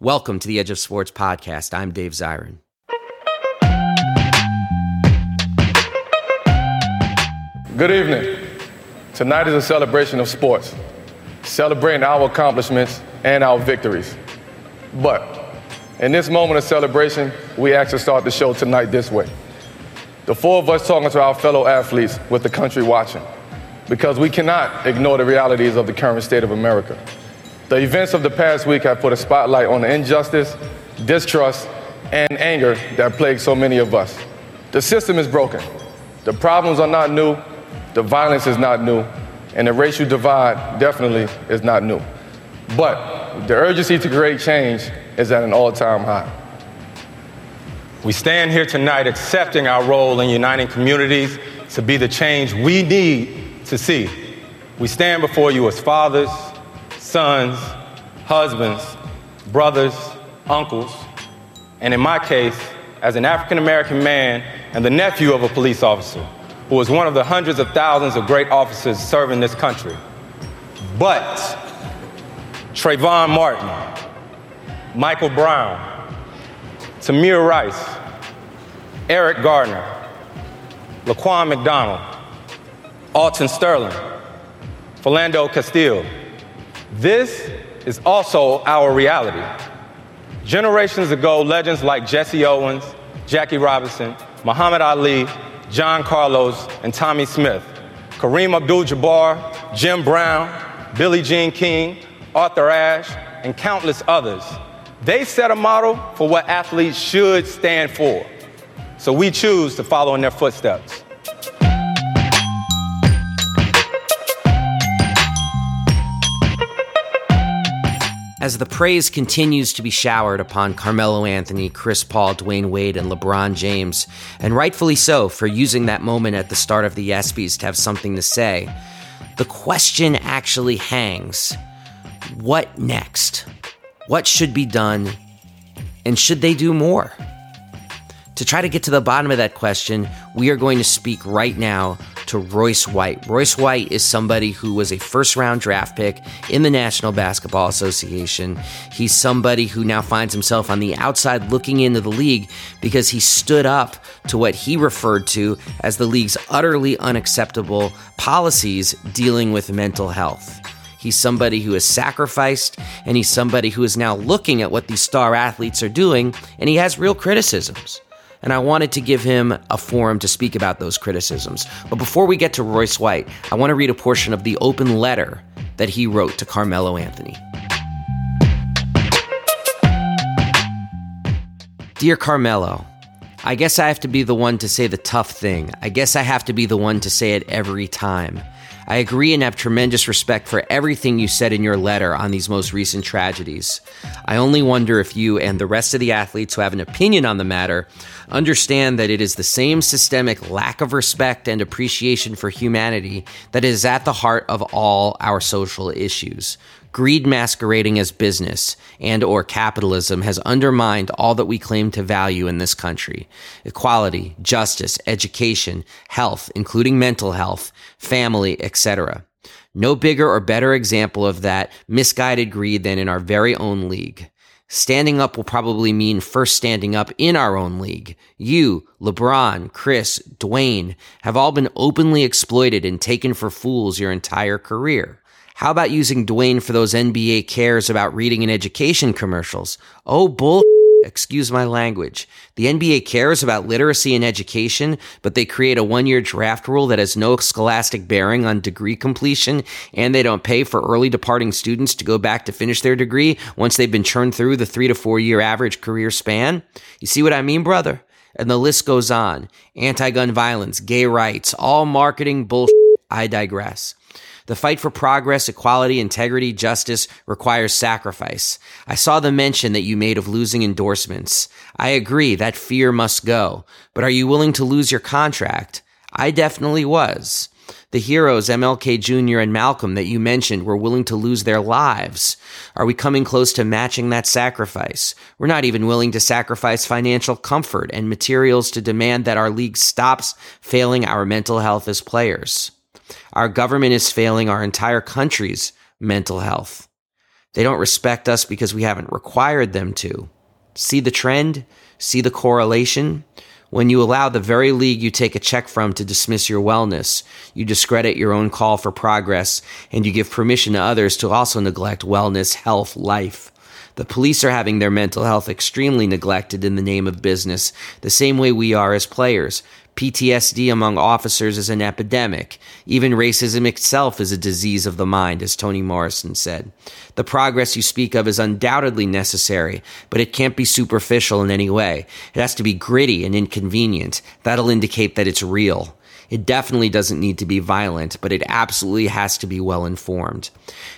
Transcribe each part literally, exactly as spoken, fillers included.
Welcome to the Edge of Sports podcast. I'm Dave Zirin. Good evening. Tonight is a celebration of sports, celebrating our accomplishments and our victories. But in this moment of celebration, we actually start the show tonight this way. The four of us talking to our fellow athletes with the country watching, because we cannot ignore the realities of the current state of America. The events of the past week have put a spotlight on the injustice, distrust, and anger that plague so many of us. The system is broken. The problems are not new. The violence is not new. And the racial divide definitely is not new. But the urgency to create change is at an all-time high. We stand here tonight accepting our role in uniting communities to be the change we need to see. We stand before you as fathers, sons, husbands, brothers, uncles, and in my case, as an African-American man and the nephew of a police officer who was one of the hundreds of thousands of great officers serving this country. But Trayvon Martin, Michael Brown, Tamir Rice, Eric Garner, Laquan McDonald, Alton Sterling, Philando Castile, this is also our reality. Generations ago, legends like Jesse Owens, Jackie Robinson, Muhammad Ali, John Carlos, and Tommy Smith, Kareem Abdul-Jabbar, Jim Brown, Billie Jean King, Arthur Ashe, and countless others. They set a model for what athletes should stand for. So we choose to follow in their footsteps. As the praise continues to be showered upon Carmelo Anthony, Chris Paul, Dwayne Wade, and LeBron James, and rightfully so for using that moment at the start of the ESPYs to have something to say, the question actually hangs, what next? What should be done, and should they do more? To try to get to the bottom of that question, we are going to speak right now to Royce White. Royce White is somebody who was a first-round draft pick in the National Basketball Association. He's somebody who now finds himself on the outside looking into the league because he stood up to what he referred to as the league's utterly unacceptable policies dealing with mental health. He's somebody who has sacrificed, and he's somebody who is now looking at what these star athletes are doing, and he has real criticisms. And I wanted to give him a forum to speak about those criticisms. But before we get to Royce White, I want to read a portion of the open letter that he wrote to Carmelo Anthony. Dear Carmelo, I guess I have to be the one to say the tough thing. I guess I have to be the one to say it every time. I agree and have tremendous respect for everything you said in your letter on these most recent tragedies. I only wonder if you and the rest of the athletes who have an opinion on the matter understand that it is the same systemic lack of respect and appreciation for humanity that is at the heart of all our social issues. Greed masquerading as business and or capitalism has undermined all that we claim to value in this country. Equality, justice, education, health, including mental health, family, et cetera. No bigger or better example of that misguided greed than in our very own league. Standing up will probably mean first standing up in our own league. You, LeBron, Chris, Dwayne, have all been openly exploited and taken for fools your entire career. How about using Dwayne for those N B A cares about reading and education commercials? Oh, bull, excuse my language. The N B A cares about literacy and education, but they create a one-year draft rule that has no scholastic bearing on degree completion, and they don't pay for early departing students to go back to finish their degree once they've been churned through the three to four-year average career span. You see what I mean, brother? And the list goes on. Anti-gun violence, gay rights, all marketing bullshit. I digress. The fight for progress, equality, integrity, justice requires sacrifice. I saw the mention that you made of losing endorsements. I agree, that fear must go. But are you willing to lose your contract? I definitely was. The heroes, M L K Junior and Malcolm, that you mentioned were willing to lose their lives. Are we coming close to matching that sacrifice? We're not even willing to sacrifice financial comfort and materials to demand that our league stops failing our mental health as players. Our government is failing our entire country's mental health. They don't respect us because we haven't required them to. See the trend? See the correlation? When you allow the very league you take a check from to dismiss your wellness, you discredit your own call for progress, and you give permission to others to also neglect wellness, health, life. The police are having their mental health extremely neglected in the name of business, the same way we are as players. P T S D among officers is an epidemic. Even racism itself is a disease of the mind, as Toni Morrison said. The progress you speak of is undoubtedly necessary, but it can't be superficial in any way. It has to be gritty and inconvenient. That'll indicate that it's real. It definitely doesn't need to be violent, but it absolutely has to be well-informed.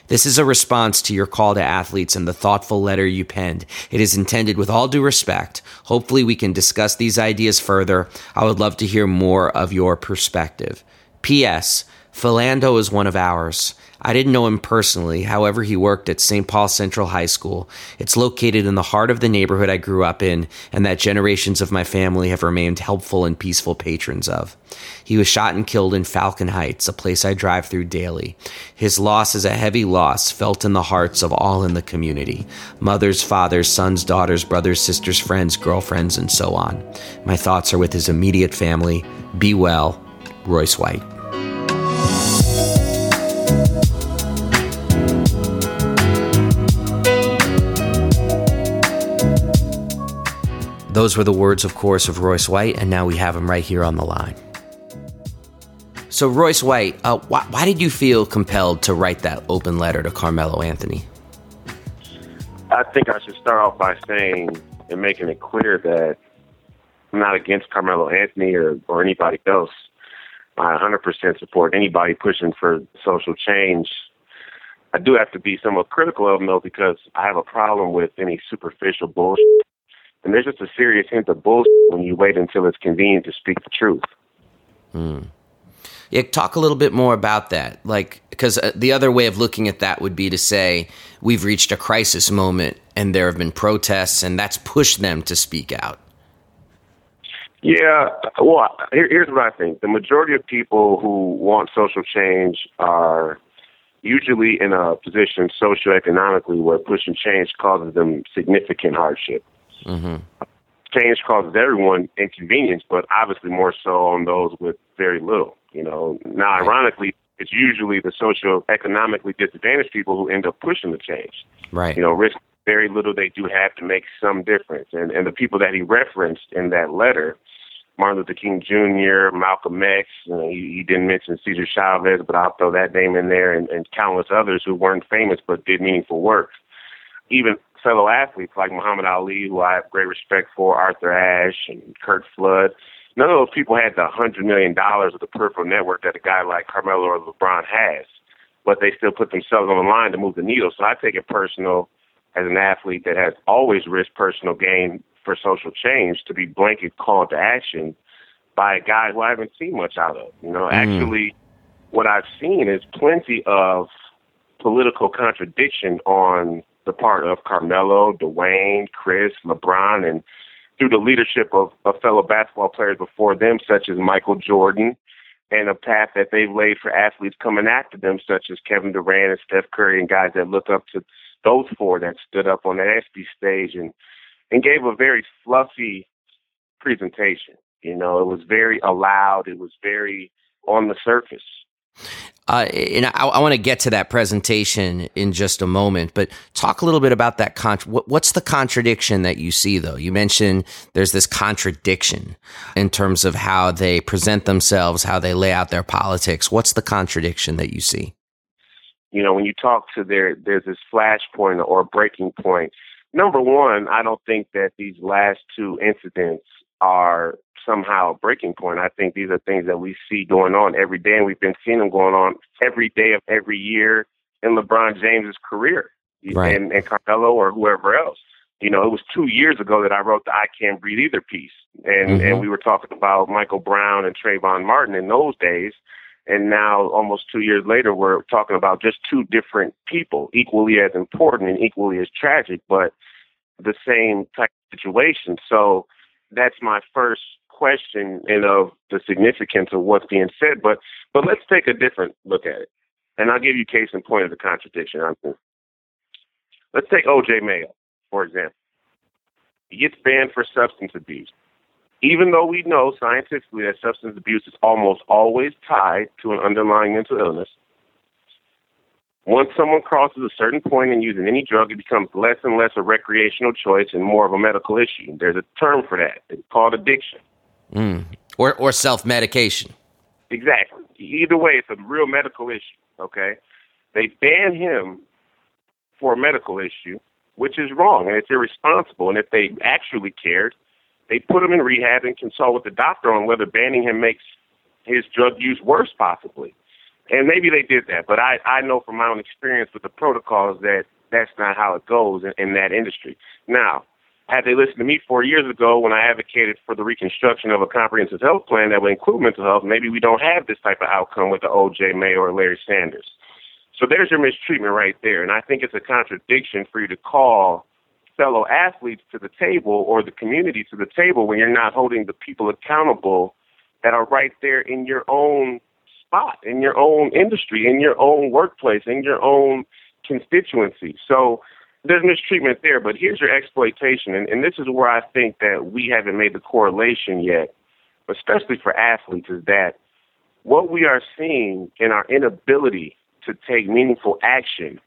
This is a response to your call to athletes and the thoughtful letter you penned. It is intended with all due respect. Hopefully we can discuss these ideas further. I would love to hear more of your perspective. P S. Philando is one of ours. I didn't know him personally. However, he worked at Saint Paul Central High School. It's located in the heart of the neighborhood I grew up in and that generations of my family have remained helpful and peaceful patrons of. He was shot and killed in Falcon Heights, a place I drive through daily. His loss is a heavy loss felt in the hearts of all in the community. Mothers, fathers, sons, daughters, brothers, sisters, friends, girlfriends, and so on. My thoughts are with his immediate family. Be well, Royce White. Those were the words, of course, of Royce White, and now we have him right here on the line. So, Royce White, uh, why, why did you feel compelled to write that open letter to Carmelo Anthony? I think I should start off by saying and making it clear that I'm not against Carmelo Anthony or, or anybody else. I one hundred percent support anybody pushing for social change. I do have to be somewhat critical of them, though, because I have a problem with any superficial bullshit. And there's just a serious hint of bullshit when you wait until it's convenient to speak the truth. Mm. Yeah, talk a little bit more about that. Like, because uh, the other way of looking at that would be to say we've reached a crisis moment and there have been protests and that's pushed them to speak out. Yeah, well, here, here's what I think. The majority of people who want social change are usually in a position socioeconomically where pushing change causes them significant hardship. Mm-hmm. Change causes everyone inconvenience, but obviously more so on those with very little. You know, now ironically, it's usually the socioeconomically disadvantaged people who end up pushing the change. Right. You know, risk very little they do have to make some difference. And and the people that he referenced in that letter, Martin Luther King Junior, Malcolm X, you know, he, he didn't mention Cesar Chavez, but I'll throw that name in there, and, and countless others who weren't famous but did meaningful work. Even fellow athletes like Muhammad Ali, who I have great respect for, Arthur Ashe and Kurt Flood. None of those people had the one hundred million dollars of the peripheral network that a guy like Carmelo or LeBron has, but they still put themselves on the line to move the needle. So I take it personal as an athlete that has always risked personal gain for social change to be blanket called to action by a guy who I haven't seen much out of. You know, mm. actually what I've seen is plenty of political contradiction on the part of Carmelo, Dwayne, Chris, LeBron, and through the leadership of, of fellow basketball players before them, such as Michael Jordan, and a path that they've laid for athletes coming after them, such as Kevin Durant and Steph Curry, and guys that look up to those four that stood up on that ESPY stage and, and gave a very fluffy presentation. You know, it was very allowed. It was very on the surface. Uh, and I, I want to get to that presentation in just a moment, but talk a little bit about that. Contra- what, what's the contradiction that you see, though? You mentioned there's this contradiction in terms of how they present themselves, how they lay out their politics. What's the contradiction that you see? You know, when you talk to their, there's this flashpoint or breaking point. Number one, I don't think that these last two incidents are somehow a breaking point. I think these are things that we see going on every day, and we've been seeing them going on every day of every year in LeBron James's career, right, and, and Carmelo or whoever else. You know, it was two years ago that I wrote the I Can't Breathe Either piece, and, mm-hmm. and we were talking about Michael Brown and Trayvon Martin in those days, and now almost two years later, we're talking about just two different people, equally as important and equally as tragic, but the same type of situation. So that's my first question and of the significance of what's being said, but but let's take a different look at it. And I'll give you case in point of the contradiction. Let's take O J Mayo, for example. He gets banned for substance abuse, even though we know scientifically that substance abuse is almost always tied to an underlying mental illness. Once someone crosses a certain point in using any drug, it becomes less and less a recreational choice and more of a medical issue. There's a term for that. It's called addiction. Mm. Or, or self-medication. Exactly. Either way, it's a real medical issue, okay? They ban him for a medical issue, which is wrong, and it's irresponsible. And if they actually cared, they put him in rehab and consult with the doctor on whether banning him makes his drug use worse, possibly. And maybe they did that, but I, I know from my own experience with the protocols that that's not how it goes in, in that industry. Now, had they listened to me four years ago when I advocated for the reconstruction of a comprehensive health plan that would include mental health, maybe we don't have this type of outcome with the O J Mayo or Larry Sanders. So there's your mistreatment right there, and I think it's a contradiction for you to call fellow athletes to the table or the community to the table when you're not holding the people accountable that are right there in your own spot, in your own industry, in your own workplace, in your own constituency. So there's mistreatment there, but here's your exploitation. And, and this is where I think that we haven't made the correlation yet, especially for athletes, is that what we are seeing in our inability to take meaningful action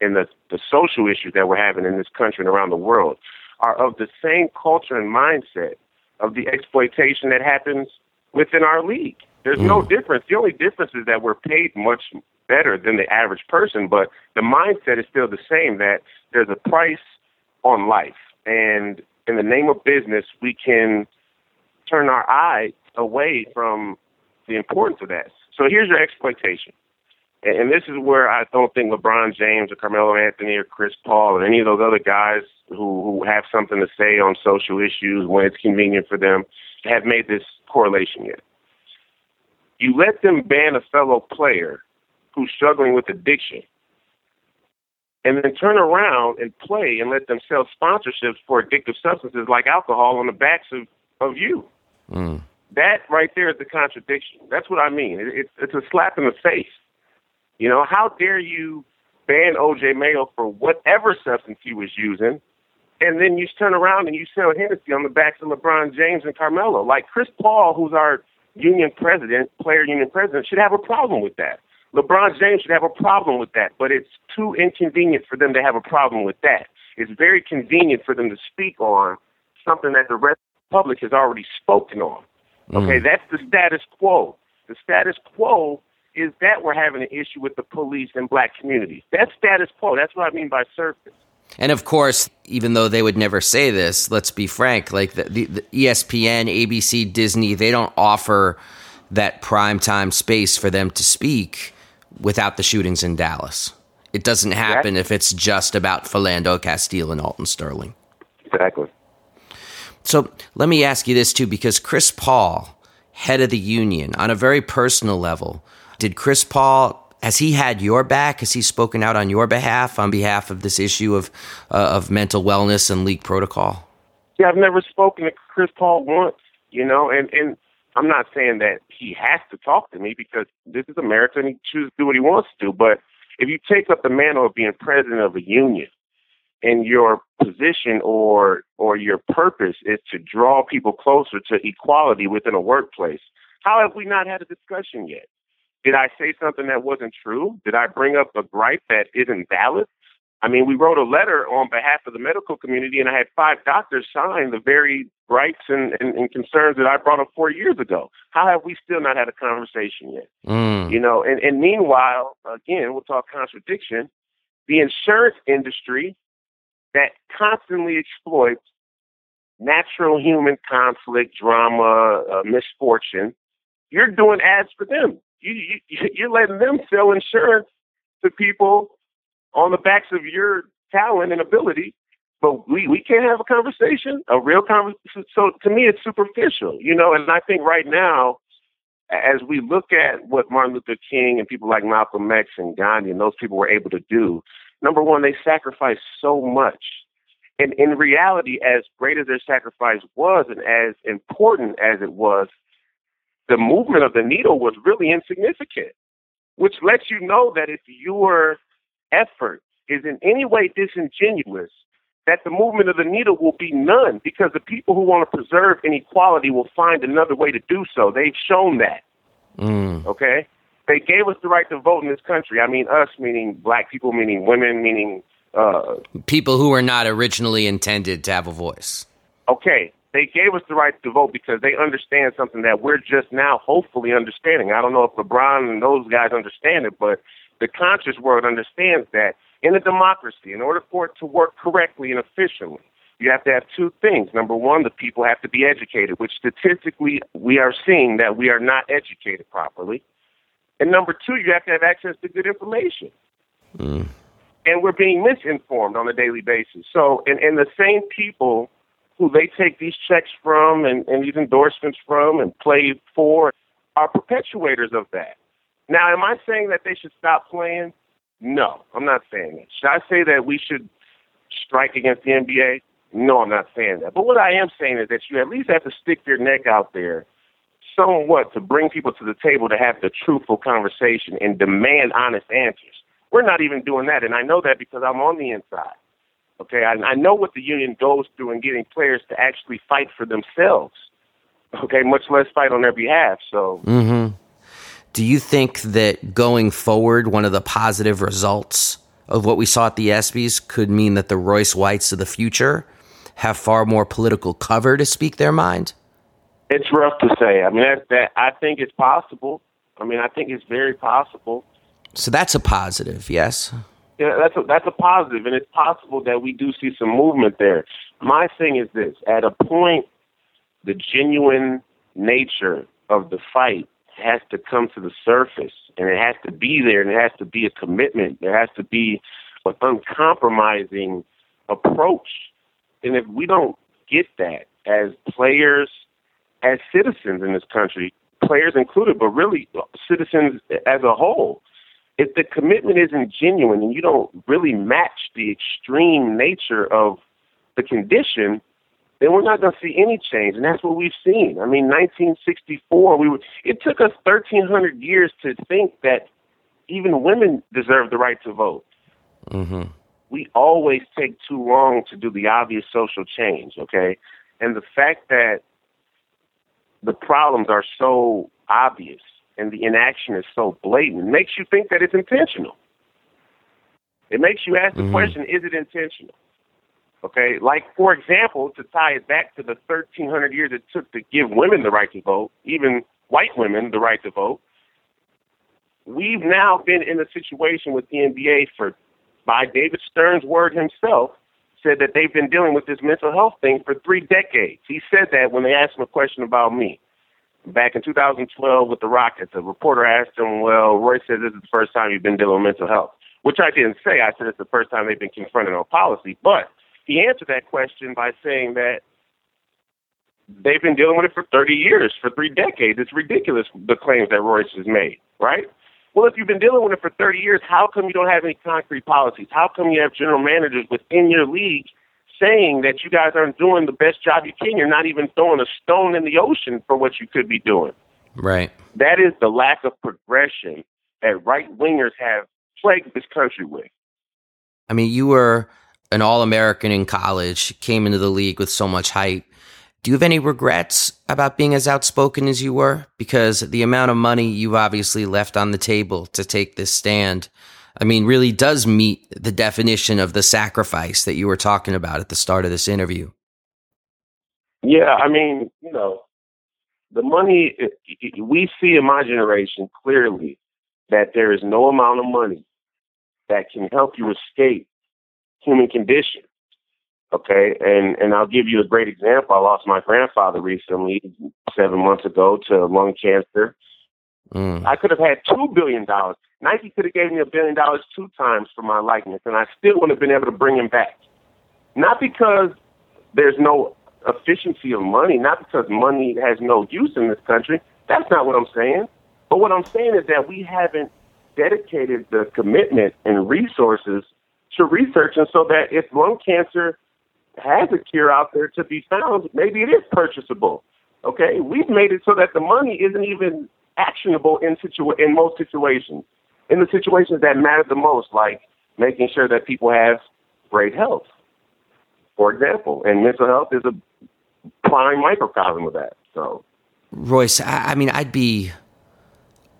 in the, the social issues that we're having in this country and around the world are of the same culture and mindset of the exploitation that happens within our league. There's no difference. The only difference is that we're paid much better than the average person, but the mindset is still the same, that there's a price on life. And in the name of business, we can turn our eye away from the importance of that. So here's your exploitation. And this is where I don't think LeBron James or Carmelo Anthony or Chris Paul or any of those other guys who, who have something to say on social issues when it's convenient for them have made this correlation yet. You let them ban a fellow player who's struggling with addiction and then turn around and play and let them sell sponsorships for addictive substances like alcohol on the backs of, of you. Mm. That right there is the contradiction. That's what I mean. It, it's, it's a slap in the face. You know, how dare you ban O J Mayo for whatever substance he was using, and then you turn around and you sell Hennessy on the backs of LeBron James and Carmelo. Like Chris Paul, who's our union president, player union president, should have a problem with that. LeBron James should have a problem with that, but it's too inconvenient for them to have a problem with that. It's very convenient for them to speak on something that the rest of the public has already spoken on. Okay, mm. That's the status quo. The status quo is that we're having an issue with the police and black communities. That's status quo. That's what I mean by surface. And of course, even though they would never say this, let's be frank, like the, the, the E S P N, A B C, Disney, they don't offer that primetime space for them to speak without the shootings in Dallas. It doesn't happen exactly. If it's just about Philando Castile and Alton Sterling. Exactly. So let me ask you this too, because Chris Paul, head of the union, on a very personal level, did Chris Paul, has he had your back? Has he spoken out on your behalf, on behalf of this issue of uh, of mental wellness and league protocol? Yeah, I've never spoken to Chris Paul once, you know, and, and I'm not saying that he has to talk to me because this is America and he chooses to do what he wants to do. But if you take up the mantle of being president of a union and your position or or your purpose is to draw people closer to equality within a workplace, how have we not had a discussion yet? Did I say something that wasn't true? Did I bring up a gripe that isn't valid? I mean, we wrote a letter on behalf of the medical community, and I had five doctors sign the very gripes and, and, and concerns that I brought up four years ago. How have we still not had a conversation yet? Mm. You know, and, and meanwhile, again, we'll talk contradiction, the insurance industry that constantly exploits natural human conflict, drama, uh, misfortune, you're doing ads for them. You, you, you're letting them sell insurance to people on the backs of your talent and ability, but we, we can't have a conversation, a real conversation. So to me, it's superficial, you know, and I think right now, as we look at what Martin Luther King and people like Malcolm X and Gandhi and those people were able to do, number one, they sacrificed so much. And in reality, as great as their sacrifice was and as important as it was, the movement of the needle was really insignificant, which lets you know that it's your effort is in any way disingenuous, that the movement of the needle will be none, because the people who want to preserve inequality will find another way to do so. They've shown that. Mm. Okay? They gave us the right to vote in this country. I mean, us meaning black people, meaning women, meaning... Uh, people who were not originally intended to have a voice. Okay. They gave us the right to vote because they understand something that we're just now hopefully understanding. I don't know if LeBron and those guys understand it, but the conscious world understands that in a democracy, in order for it to work correctly and efficiently, you have to have two things. Number one, the people have to be educated, which statistically we are seeing that we are not educated properly. And number two, you have to have access to good information. Mm. And we're being misinformed on a daily basis. So, and, and the same people who they take these checks from and, and these endorsements from and play for are perpetuators of that. Now, am I saying that they should stop playing? No, I'm not saying that. Should I say that we should strike against the N B A? No, I'm not saying that. But what I am saying is that you at least have to stick your neck out there somewhat to bring people to the table to have the truthful conversation and demand honest answers. We're not even doing that, and I know that because I'm on the inside. Okay, I, I know what the union goes through in getting players to actually fight for themselves. Okay, much less fight on their behalf. So, mm-hmm. Do you think that going forward, one of the positive results of what we saw at the ESPYs could mean that the Royce Whites of the future have far more political cover to speak their mind? It's rough to say. I mean, that, that I think it's possible. I mean, I think it's very possible. So that's a positive, yes. Yeah, that's a, that's a positive, and it's possible that we do see some movement there. My thing is this. At a point, the genuine nature of the fight has to come to the surface, and it has to be there, and it has to be a commitment. There has to be an uncompromising approach. And if we don't get that as players, as citizens in this country, players included, but really citizens as a whole, if the commitment isn't genuine and you don't really match the extreme nature of the condition, then we're not going to see any change. And that's what we've seen. I mean, nineteen sixty-four, we were, it took us thirteen hundred years to think that even women deserve the right to vote. Mm-hmm. We always take too long to do the obvious social change, okay? And the fact that the problems are so obvious and the inaction is so blatant, it makes you think that it's intentional. It makes you ask the mm-hmm. question, is it intentional? Okay, like, for example, to tie it back to the thirteen hundred years it took to give women the right to vote, even white women the right to vote, we've now been in a situation with the N B A for, by David Stern's word himself, said that they've been dealing with this mental health thing for three decades. He said that when they asked him a question about me. Back in two thousand twelve with the Rockets, a reporter asked him, well, Royce says this is the first time you've been dealing with mental health, which I didn't say. I said it's the first time they've been confronted on policy. But he answered that question by saying that they've been dealing with it for thirty years, for three decades. It's ridiculous, the claims that Royce has made, right? Well, if you've been dealing with it for thirty years, how come you don't have any concrete policies? How come you have general managers within your league saying that you guys aren't doing the best job you can? You're not even throwing a stone in the ocean for what you could be doing. Right. That is the lack of progression that right-wingers have plagued this country with. I mean, you were an All-American in college, came into the league with so much hype. Do you have any regrets about being as outspoken as you were? Because the amount of money you've obviously left on the table to take this stand, I mean, really does meet the definition of the sacrifice that you were talking about at the start of this interview. Yeah, I mean, you know, the money, we see in my generation clearly that there is no amount of money that can help you escape human condition. Okay, and, and I'll give you a great example. I lost my grandfather recently, seven months ago, to lung cancer. Mm. I could have had two billion dollars. Nike could have gave me a billion dollars two times for my likeness, and I still wouldn't have been able to bring him back. Not because there's no efficiency of money, not because money has no use in this country. That's not what I'm saying. But what I'm saying is that we haven't dedicated the commitment and resources to research, and so that if lung cancer has a cure out there to be found, maybe it is purchasable. Okay? We've made it so that the money isn't even actionable in situ- in most situations. In the situations that matter the most, like making sure that people have great health, for example. And mental health is a prime microcosm of that. So, Royce, I, I mean, I'd be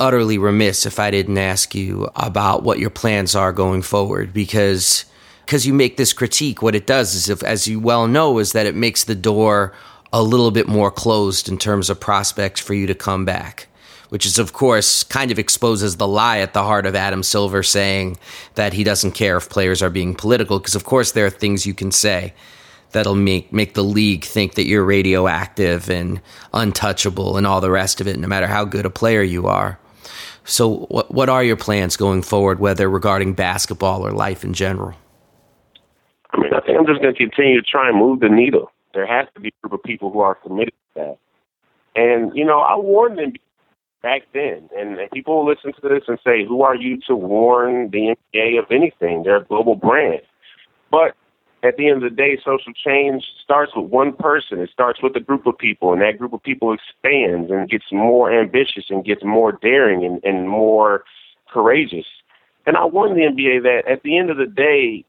utterly remiss if I didn't ask you about what your plans are going forward, because because you make this critique, what it does is, if, as you well know, is that it makes the door a little bit more closed in terms of prospects for you to come back, which is, of course, kind of exposes the lie at the heart of Adam Silver saying that he doesn't care if players are being political, because, of course, there are things you can say that'll make, make the league think that you're radioactive and untouchable and all the rest of it, no matter how good a player you are. So what, what are your plans going forward, whether regarding basketball or life in general? I mean, I think I'm just going to continue to try and move the needle. There has to be a group of people who are committed to that. And, you know, I warned them back then, and people will listen to this and say, who are you to warn the N B A of anything? They're a global brand. But at the end of the day, social change starts with one person. It starts with a group of people, and that group of people expands and gets more ambitious and gets more daring and, and more courageous. And I warned the N B A that at the end of the day,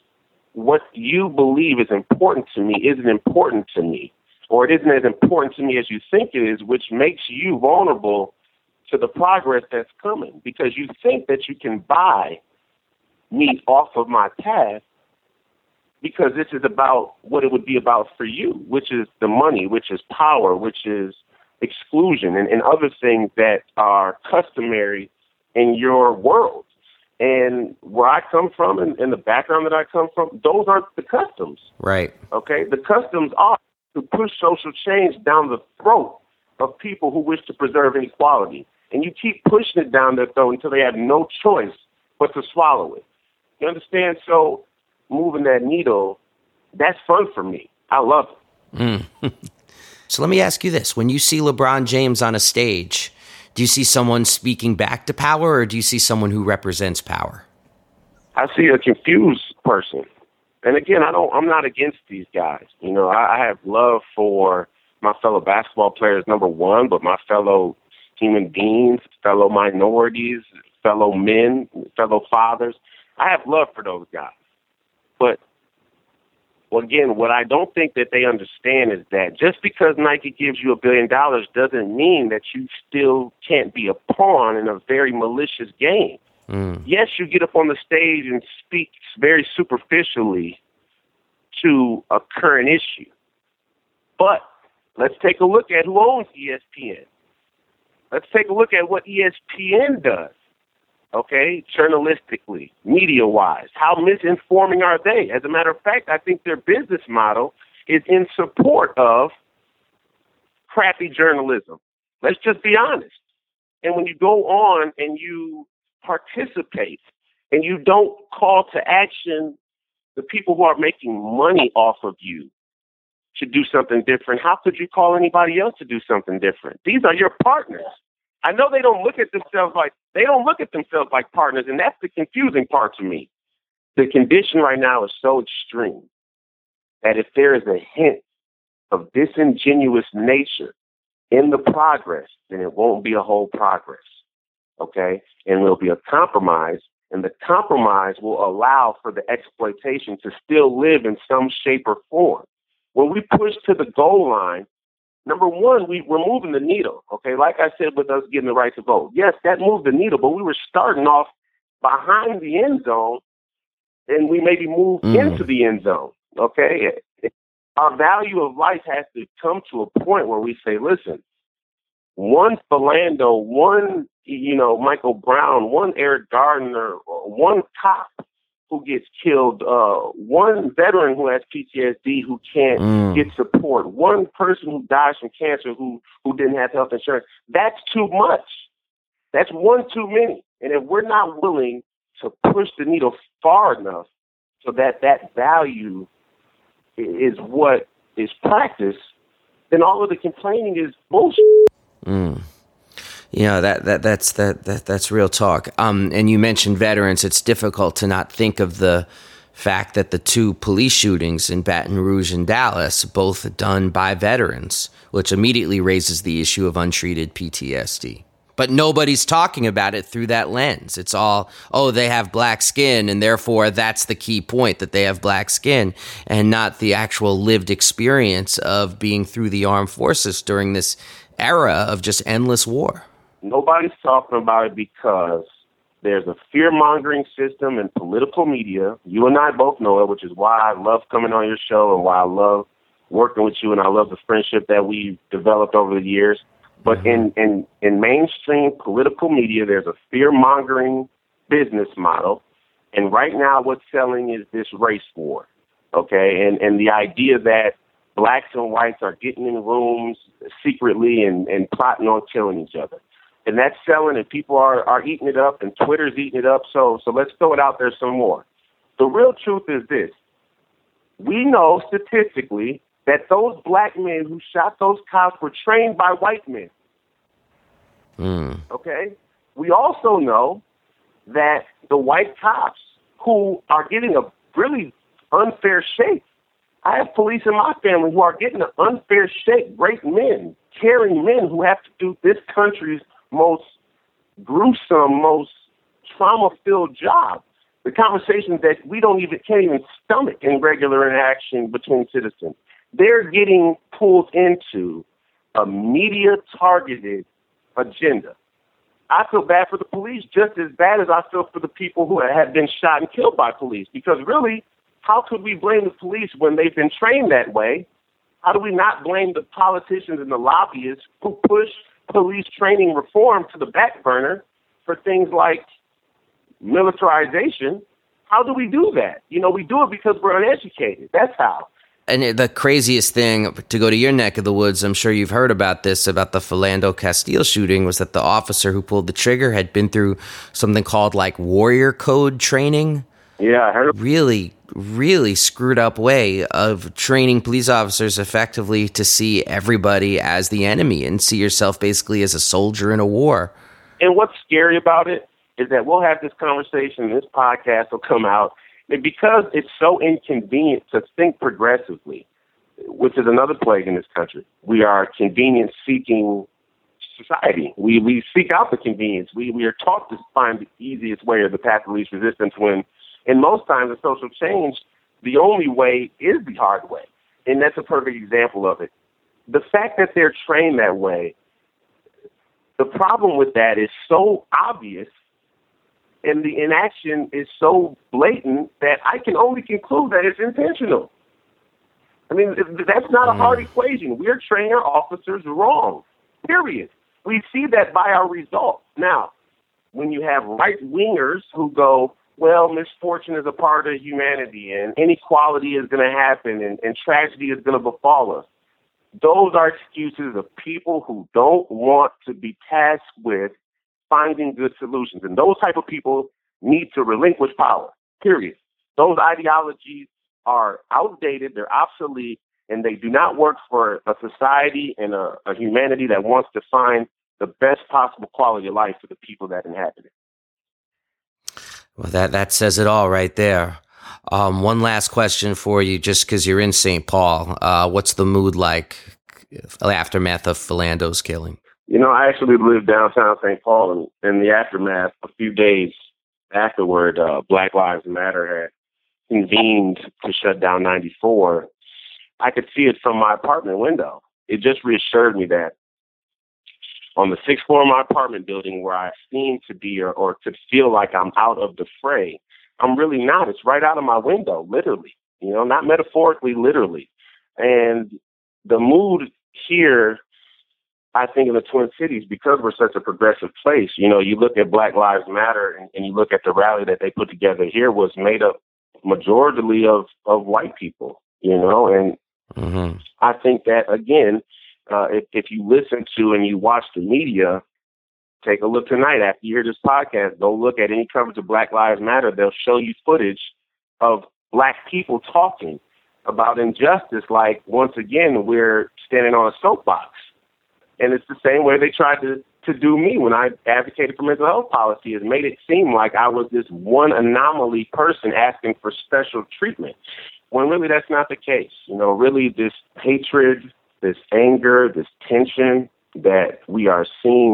what you believe is important to me isn't important to me, or it isn't as important to me as you think it is, which makes you vulnerable to the progress that's coming, because you think that you can buy me off of my path because this is about what it would be about for you, which is the money, which is power, which is exclusion, and, and other things that are customary in your world. And where I come from and, and the background that I come from, those aren't the customs. Right. Okay? The customs are to push social change down the throat of people who wish to preserve inequality. And you keep pushing it down their throat until they have no choice but to swallow it. You understand? So moving that needle, that's fun for me. I love it. Mm. So let me ask you this. When you see LeBron James on a stage, do you see someone speaking back to power, or do you see someone who represents power? I see a confused person. And again, I don't, I'm not against these guys. You know, I, I have love for my fellow basketball players, number one, but my fellow human beings, fellow minorities, fellow men, fellow fathers. I have love for those guys. But, well, again, what I don't think that they understand is that just because Nike gives you a billion dollars doesn't mean that you still can't be a pawn in a very malicious game. Mm. Yes, you get up on the stage and speak very superficially to a current issue. But let's take a look at who owns E S P N. Let's take a look at what E S P N does, okay, journalistically, media-wise. How misinforming are they? As a matter of fact, I think their business model is in support of crappy journalism. Let's just be honest. And when you go on and you participate and you don't call to action the people who are making money off of you to do something different, how could you call anybody else to do something different? These are your partners. I know they don't look at themselves like they don't look at themselves like partners, and that's the confusing part to me. The condition right now is so extreme that if there is a hint of disingenuous nature in the progress, then it won't be a whole progress, okay? And there'll be a compromise, and the compromise will allow for the exploitation to still live in some shape or form. When we push to the goal line, number one, we, we're moving the needle, okay? Like I said, with us getting the right to vote. Yes, that moved the needle, but we were starting off behind the end zone, and we maybe moved mm. into the end zone, okay? Our value of life has to come to a point where we say, listen, one Philando, one, you know, Michael Brown, one Eric Garner, one cop who gets killed, uh, one veteran who has P T S D who can't mm. get support, one person who dies from cancer who, who didn't have health insurance. That's too much. That's one too many. And if we're not willing to push the needle far enough so that that value is what is practiced, then all of the complaining is bullshit. Mm. You know, that, that that's that, that that's real talk. Um, and you mentioned veterans. It's difficult to not think of the fact that the two police shootings in Baton Rouge and Dallas, both done by veterans, which immediately raises the issue of untreated P T S D. But nobody's talking about it through that lens. It's all, oh, they have black skin, and therefore that's the key point, that they have black skin, and not the actual lived experience of being through the armed forces during this era of just endless war. Nobody's talking about it because there's a fear-mongering system in political media. You and I both know it, which is why I love coming on your show and why I love working with you, and I love the friendship that we've developed over the years. But in, in, in mainstream political media, there's a fear-mongering business model. And right now what's selling is this race war, okay? And and the idea that blacks and whites are getting in rooms secretly and, and plotting on killing each other. And that's selling, and people are, are eating it up, and Twitter's eating it up. So so let's throw it out there some more. The real truth is this. We know statistically that those black men who shot those cops were trained by white men. Mm. Okay? We also know that the white cops who are getting a really unfair shake. I have police in my family who are getting an unfair shake, great men, caring men who have to do this country's most gruesome, most trauma-filled job. The conversations that we don't even can't even stomach in regular interaction between citizens. They're getting pulled into a media-targeted agenda. I feel bad for the police just as bad as I feel for the people who have been shot and killed by police, because really, how could we blame the police when they've been trained that way? How do we not blame the politicians and the lobbyists who push police training reform to the back burner for things like militarization? How do we do that? You know, we do it because we're uneducated. That's how. And the craziest thing, to go to your neck of the woods, I'm sure you've heard about this, about the Philando Castile shooting, was that the officer who pulled the trigger had been through something called like warrior code training. Yeah, I heard. Really, really screwed up way of training police officers effectively to see everybody as the enemy and see yourself basically as a soldier in a war. And what's scary about it is that we'll have this conversation, this podcast will come out, and because it's so inconvenient to think progressively, which is another plague in this country, we are a convenience-seeking society. We we seek out the convenience. We we are taught to find the easiest way or the path of least resistance when, and most times in social change, the only way is the hard way. And that's a perfect example of it. The fact that they're trained that way, the problem with that is so obvious, and the inaction is so blatant that I can only conclude that it's intentional. I mean, that's not a hard equation. We're training our officers wrong, period. We see that by our results. Now, when you have right-wingers who go, well, misfortune is a part of humanity and inequality is going to happen and, and tragedy is going to befall us, those are excuses of people who don't want to be tasked with finding good solutions. And those type of people need to relinquish power, period. Those ideologies are outdated, they're obsolete, and they do not work for a society and a, a humanity that wants to find the best possible quality of life for the people that inhabit it. Well, that, that says it all right there. Um, one last question for you, just because you're in Saint Paul. Uh, what's the mood like aftermath of Philando's killing? You know, I actually lived downtown Saint Paul, and in the aftermath, a few days afterward, uh, Black Lives Matter had convened to shut down ninety-four. I could see it from my apartment window. It just reassured me that on the sixth floor of my apartment building, where I seem to be or, or could feel like I'm out of the fray, I'm really not. It's right out of my window, literally, you know, not metaphorically, literally. And the mood here, I think, in the Twin Cities, because we're such a progressive place, you know, you look at Black Lives Matter and, and you look at the rally that they put together here was made up majorly of, of white people, you know, and mm-hmm. I think that, again, Uh, if, if you listen to and you watch the media, take a look tonight after you hear this podcast. Go look at any coverage of Black Lives Matter. They'll show you footage of black people talking about injustice like, once again, we're standing on a soapbox. And it's the same way they tried to, to do me when I advocated for mental health policy, is made it seem like I was this one anomaly person asking for special treatment, when really that's not the case. You know, really this hatred, this anger, this tension that we are seeing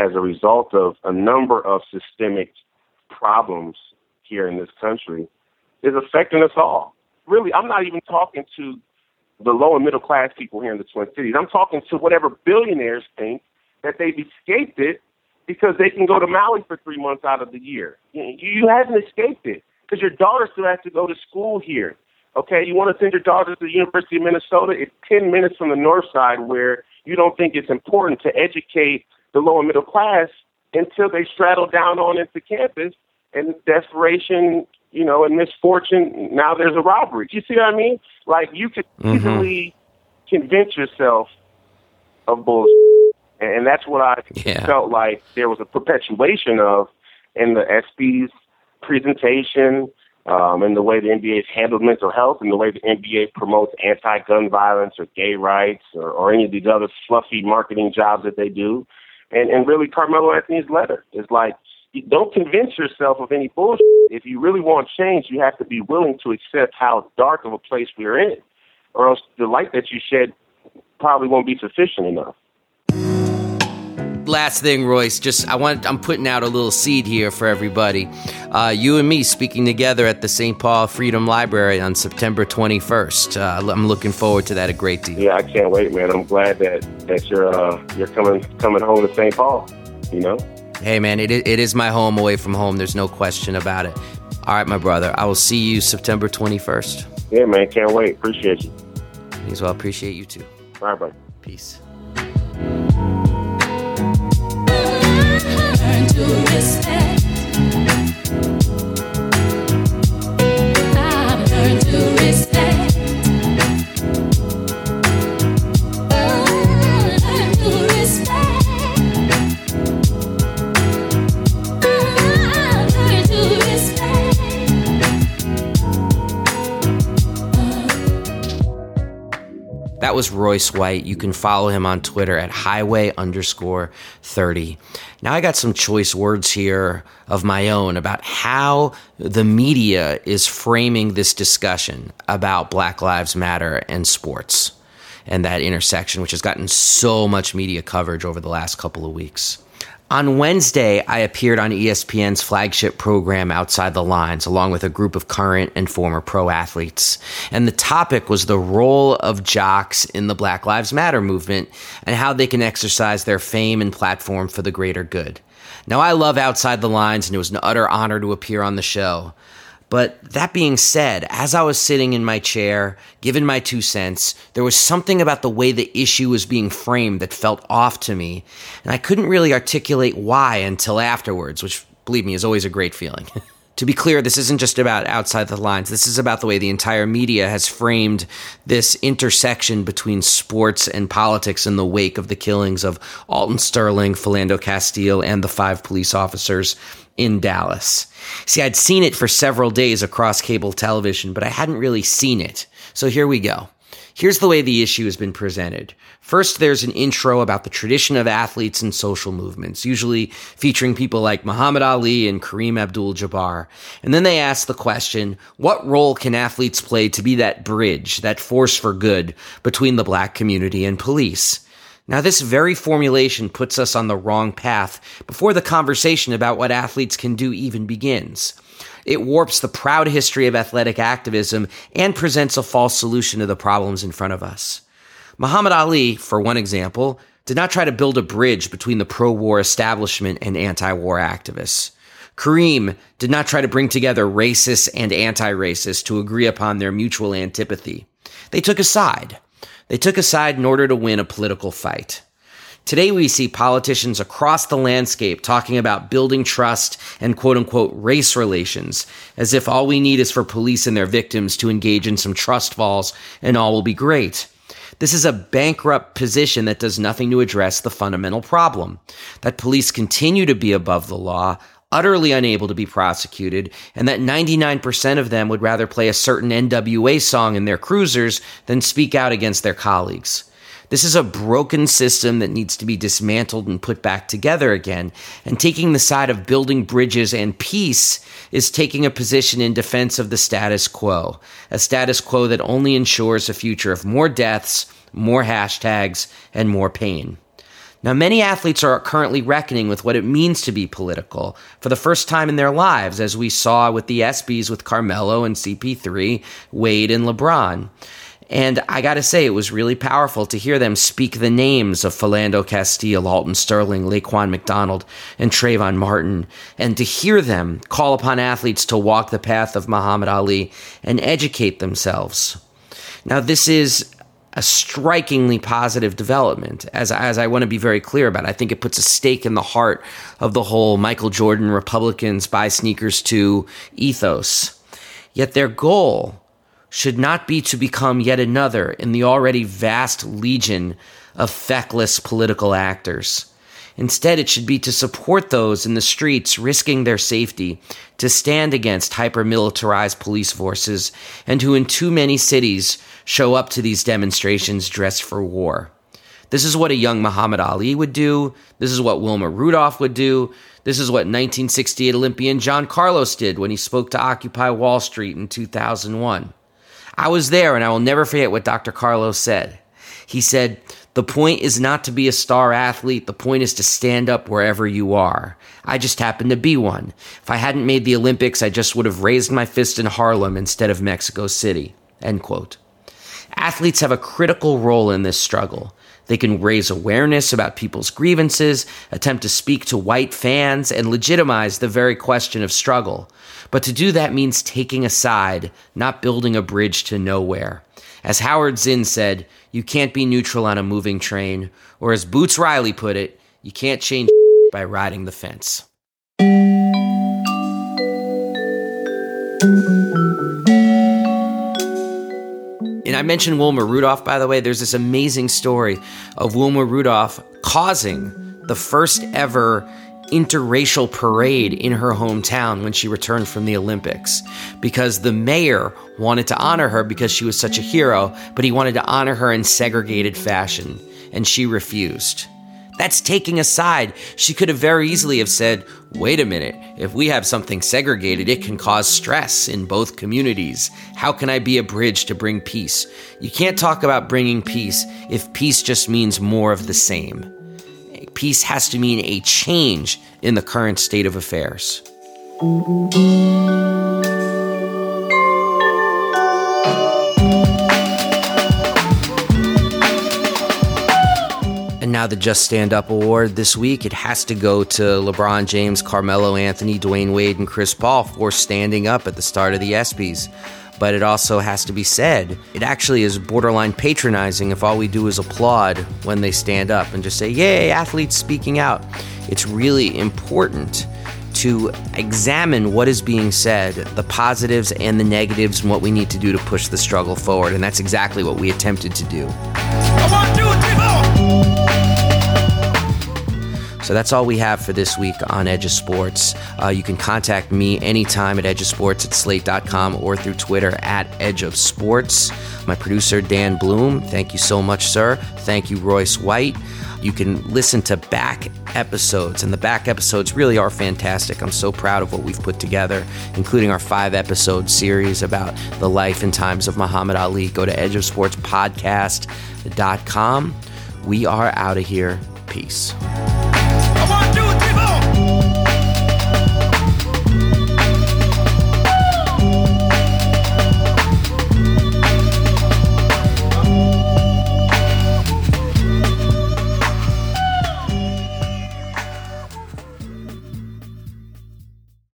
as a result of a number of systemic problems here in this country is affecting us all. Really, I'm not even talking to the low and middle class people here in the Twin Cities. I'm talking to whatever billionaires think that they've escaped it because they can go to Maui for three months out of the year. You, you haven't escaped it because your daughter still has to go to school here. Okay, you want to send your daughter to the University of Minnesota? It's ten minutes from the north side where you don't think it's important to educate the lower middle class until they straddle down on into campus and desperation, you know, and misfortune. Now there's a robbery. You see what I mean? Like you could mm-hmm. easily convince yourself of bullshit. And that's what I yeah. felt like there was a perpetuation of in the ESPYs presentation, Um, and the way the N B A has handled mental health and the way the N B A promotes anti-gun violence or gay rights or, or any of these other fluffy marketing jobs that they do. And, and really, Carmelo Anthony's letter is like, don't convince yourself of any bullshit. If you really want change, you have to be willing to accept how dark of a place we're in, or else the light that you shed probably won't be sufficient enough. Last thing, Royce, just I want I'm putting out a little seed here for everybody. Uh, you and me speaking together at the Saint Paul Freedom Library on September twenty-first. Uh, I'm looking forward to that a great deal. Yeah, I can't wait, man. I'm glad that that you're uh, you're coming coming home to Saint Paul. You know. Hey, man, it it is my home away from home. There's no question about it. All right, my brother. I will see you September twenty-first. Yeah, man. Can't wait. Appreciate you. As well, appreciate you too. All right, bro. Peace. To respect. I've learned to respect. I've learned to respect. I've learned to respect. That was Royce White. You can follow him on Twitter at highway underscore thirty. Now I got some choice words here of my own about how the media is framing this discussion about Black Lives Matter and sports and that intersection, which has gotten so much media coverage over the last couple of weeks. On Wednesday, I appeared on E S P N's flagship program, Outside the Lines, along with a group of current and former pro athletes. And the topic was the role of jocks in the Black Lives Matter movement and how they can exercise their fame and platform for the greater good. Now, I love Outside the Lines, and it was an utter honor to appear on the show. But that being said, as I was sitting in my chair, giving my two cents, there was something about the way the issue was being framed that felt off to me, and I couldn't really articulate why until afterwards, which, believe me, is always a great feeling. To be clear, this isn't just about Outside the Lines. This is about the way the entire media has framed this intersection between sports and politics in the wake of the killings of Alton Sterling, Philando Castile, and the five police officers in Dallas. See, I'd seen it for several days across cable television, but I hadn't really seen it. So here we go. Here's the way the issue has been presented. First, there's an intro about the tradition of athletes and social movements, usually featuring people like Muhammad Ali and Kareem Abdul-Jabbar. And then they ask the question, what role can athletes play to be that bridge, that force for good between the black community and police? Now, this very formulation puts us on the wrong path before the conversation about what athletes can do even begins. It warps the proud history of athletic activism and presents a false solution to the problems in front of us. Muhammad Ali, for one example, did not try to build a bridge between the pro-war establishment and anti-war activists. Kareem did not try to bring together racists and anti-racists to agree upon their mutual antipathy. They took a side. They took a side in order to win a political fight. Today, we see politicians across the landscape talking about building trust and quote-unquote race relations, as if all we need is for police and their victims to engage in some trust falls and all will be great. This is a bankrupt position that does nothing to address the fundamental problem, that police continue to be above the law, utterly unable to be prosecuted, and that ninety-nine percent of them would rather play a certain N W A song in their cruisers than speak out against their colleagues. This is a broken system that needs to be dismantled and put back together again, and taking the side of building bridges and peace is taking a position in defense of the status quo, a status quo that only ensures a future of more deaths, more hashtags, and more pain. Now, many athletes are currently reckoning with what it means to be political for the first time in their lives, as we saw with the ESPYs with Carmelo and C P three, Wade and LeBron. And I got to say, it was really powerful to hear them speak the names of Philando Castile, Alton Sterling, Laquan McDonald, and Trayvon Martin, and to hear them call upon athletes to walk the path of Muhammad Ali and educate themselves. Now, this is a strikingly positive development, as, as I want to be very clear about. I think it puts a stake in the heart of the whole Michael Jordan, Republicans buy sneakers to ethos. Yet their goal should not be to become yet another in the already vast legion of feckless political actors. Instead, it should be to support those in the streets risking their safety to stand against hyper-militarized police forces and who in too many cities show up to these demonstrations dressed for war. This is what a young Muhammad Ali would do. This is what Wilma Rudolph would do. This is what nineteen sixty-eight Olympian John Carlos did when he spoke to Occupy Wall Street in two thousand one. I was there, and I will never forget what Doctor Carlos said. He said, "The point is not to be a star athlete. The point is to stand up wherever you are. I just happen to be one. If I hadn't made the Olympics, I just would have raised my fist in Harlem instead of Mexico City." End quote. Athletes have a critical role in this struggle. They can raise awareness about people's grievances, attempt to speak to white fans, and legitimize the very question of struggle. But to do that means taking a side, not building a bridge to nowhere. As Howard Zinn said, you can't be neutral on a moving train. Or as Boots Riley put it, you can't change by riding the fence. And I mentioned Wilma Rudolph, by the way. There's this amazing story of Wilma Rudolph causing the first ever interracial parade in her hometown when she returned from the Olympics, because the mayor wanted to honor her because she was such a hero, but he wanted to honor her in segregated fashion, and she refused. That's taking a side. She could have very easily have said, wait a minute, if we have something segregated, it can cause stress in both communities. How can I be a bridge to bring peace? You can't talk about bringing peace if peace just means more of the same. Peace has to mean a change in the current state of affairs. And now the Just Stand Up Award this week. It has to go to LeBron James, Carmelo Anthony, Dwayne Wade, and Chris Paul for standing up at the start of the ESPYs. But it also has to be said, it actually is borderline patronizing if all we do is applaud when they stand up and just say, yay, athletes speaking out. It's really important to examine what is being said, the positives and the negatives, and what we need to do to push the struggle forward. And that's exactly what we attempted to do. One, two, So that's all we have for this week on Edge of Sports. Uh, you can contact me anytime at edgeofsports at slate dot com or through Twitter at Edge of Sports. My producer, Dan Bloom, thank you so much, sir. Thank you, Royce White. You can listen to back episodes, and the back episodes really are fantastic. I'm so proud of what we've put together, including our five-episode series about the life and times of Muhammad Ali. Go to edge of sports podcast dot com. We are out of here. Peace.